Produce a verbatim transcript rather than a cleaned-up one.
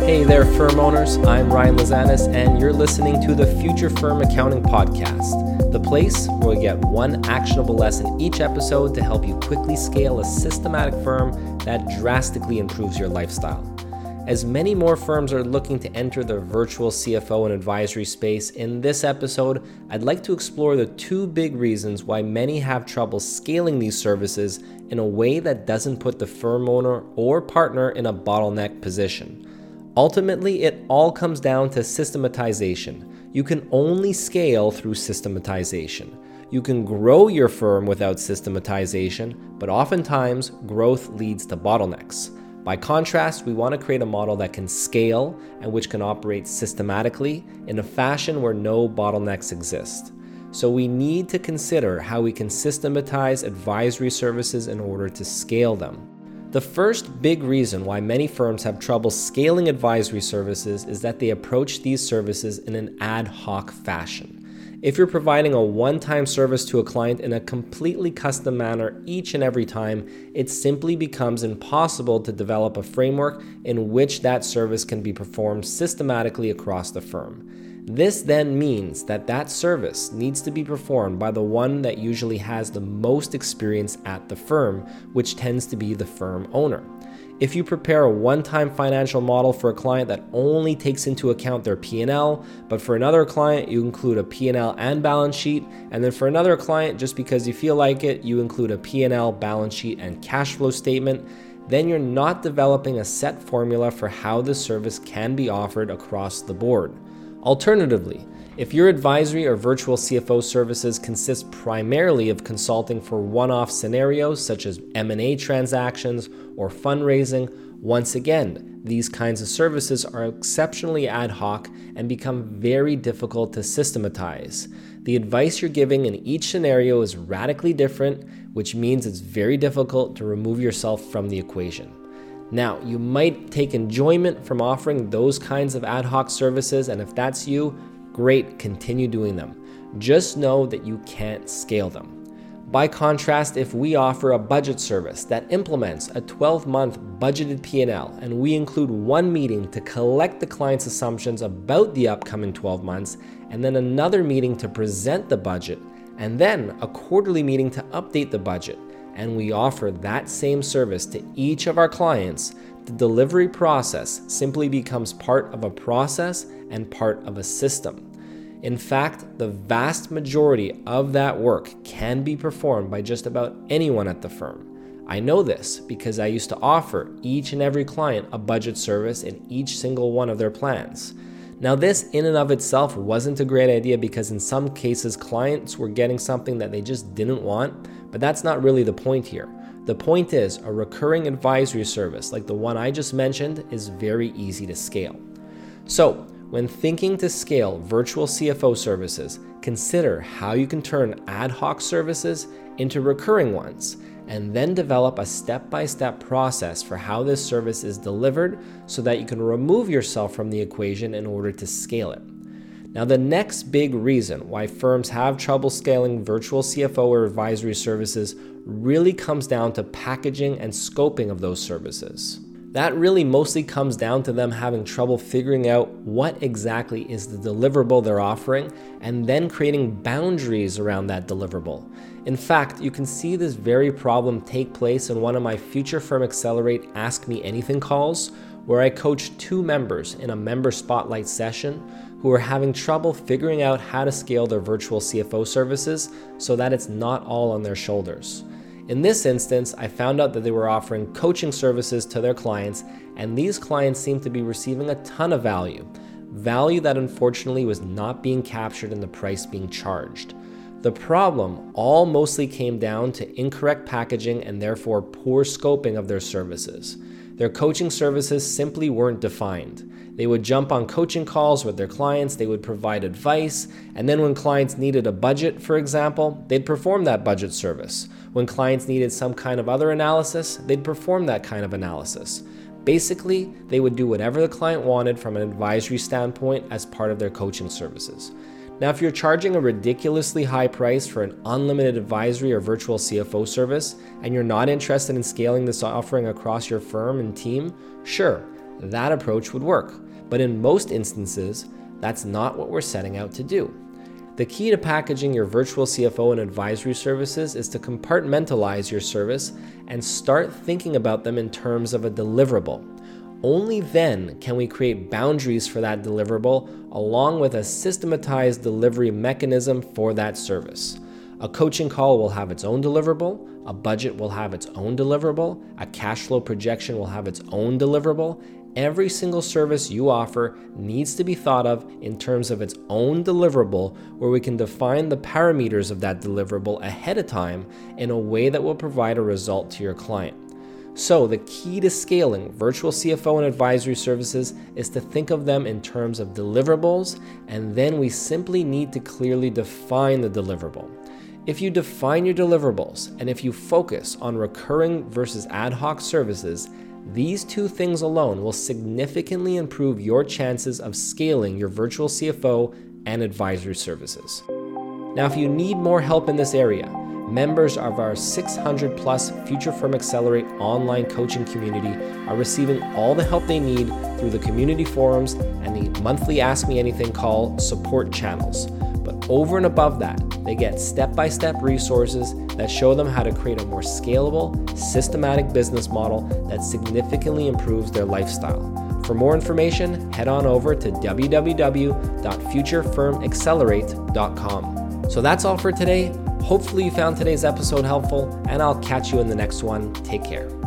Hey there, firm owners. I'm Ryan Lazanis, and you're listening to the Future Firm Accounting Podcast, the place where we get one actionable lesson each episode to help you quickly scale a systematic firm that drastically improves your lifestyle. As many more firms are looking to enter the virtual C F O and advisory space, in this episode, I'd like to explore the two big reasons why many have trouble scaling these services in a way that doesn't put the firm owner or partner in a bottleneck position. Ultimately, it all comes down to systematization. You can only scale through systematization. You can grow your firm without systematization, but oftentimes growth leads to bottlenecks. By contrast, we want to create a model that can scale and which can operate systematically in a fashion where no bottlenecks exist. So we need to consider how we can systematize advisory services in order to scale them. The first big reason why many firms have trouble scaling advisory services is that they approach these services in an ad hoc fashion. If you're providing a one-time service to a client in a completely custom manner each and every time, it simply becomes impossible to develop a framework in which that service can be performed systematically across the firm. This then means that that service needs to be performed by the one that usually has the most experience at the firm, which tends to be the firm owner. If you prepare a one-time financial model for a client that only takes into account their P and L, but for another client you include a P and L and balance sheet, and then for another client, just because you feel like it, you include a P and L, balance sheet, and cash flow statement, then you're not developing a set formula for how this service can be offered across the board. Alternatively, if your advisory or virtual C F O services consist primarily of consulting for one-off scenarios such as M and A transactions or fundraising, once again, these kinds of services are exceptionally ad hoc and become very difficult to systematize. The advice you're giving in each scenario is radically different, which means it's very difficult to remove yourself from the equation. Now, you might take enjoyment from offering those kinds of ad hoc services, and if that's you, great, continue doing them. Just know that you can't scale them. By contrast, if we offer a budget service that implements a twelve-month budgeted P and L, and we include one meeting to collect the client's assumptions about the upcoming twelve months, and then another meeting to present the budget, and then a quarterly meeting to update the budget, and we offer that same service to each of our clients, the delivery process simply becomes part of a process and part of a system. In fact, the vast majority of that work can be performed by just about anyone at the firm. I know this because I used to offer each and every client a budget service in each single one of their plans. Now, this in and of itself wasn't a great idea because in some cases clients were getting something that they just didn't want, but that's not really the point here. The point is, a recurring advisory service like the one I just mentioned is very easy to scale. So, when thinking to scale virtual C F O services, consider how you can turn ad hoc services into recurring ones, and then develop a step-by-step process for how this service is delivered so that you can remove yourself from the equation in order to scale it. Now, the next big reason why firms have trouble scaling virtual C F O or advisory services really comes down to packaging and scoping of those services. That really mostly comes down to them having trouble figuring out what exactly is the deliverable they're offering and then creating boundaries around that deliverable. In fact, you can see this very problem take place in one of my Future Firm Accelerate Ask Me Anything calls, where I coach two members in a member spotlight session who are having trouble figuring out how to scale their virtual C F O services so that it's not all on their shoulders. In this instance, I found out that they were offering coaching services to their clients, and these clients seemed to be receiving a ton of value, value that unfortunately was not being captured in the price being charged. The problem all mostly came down to incorrect packaging and therefore poor scoping of their services. Their coaching services simply weren't defined. They would jump on coaching calls with their clients, they would provide advice, and then when clients needed a budget, for example, they'd perform that budget service. When clients needed some kind of other analysis, they'd perform that kind of analysis. Basically, they would do whatever the client wanted from an advisory standpoint as part of their coaching services. Now, if you're charging a ridiculously high price for an unlimited advisory or virtual C F O service, and you're not interested in scaling this offering across your firm and team, sure, that approach would work. But in most instances, that's not what we're setting out to do. The key to packaging your virtual C F O and advisory services is to compartmentalize your service and start thinking about them in terms of a deliverable. Only then can we create boundaries for that deliverable along with a systematized delivery mechanism for that service. A coaching call will have its own deliverable, a budget will have its own deliverable, a cash flow projection will have its own deliverable. Every single service you offer needs to be thought of in terms of its own deliverable, where we can define the parameters of that deliverable ahead of time in a way that will provide a result to your client. So the key to scaling virtual C F O and advisory services is to think of them in terms of deliverables, and then we simply need to clearly define the deliverable. If you define your deliverables and if you focus on recurring versus ad hoc services, these two things alone will significantly improve your chances of scaling your virtual C F O and advisory services. Now, if you need more help in this area, members of our six hundred plus Future Firm Accelerate online coaching community are receiving all the help they need through the community forums and the monthly Ask Me Anything call support channels. But over and above that, they get step-by-step resources that show them how to create a more scalable, systematic business model that significantly improves their lifestyle. For more information, head on over to w w w dot future firm accelerate dot com. So that's all for today. Hopefully you found today's episode helpful, and I'll catch you in the next one. Take care.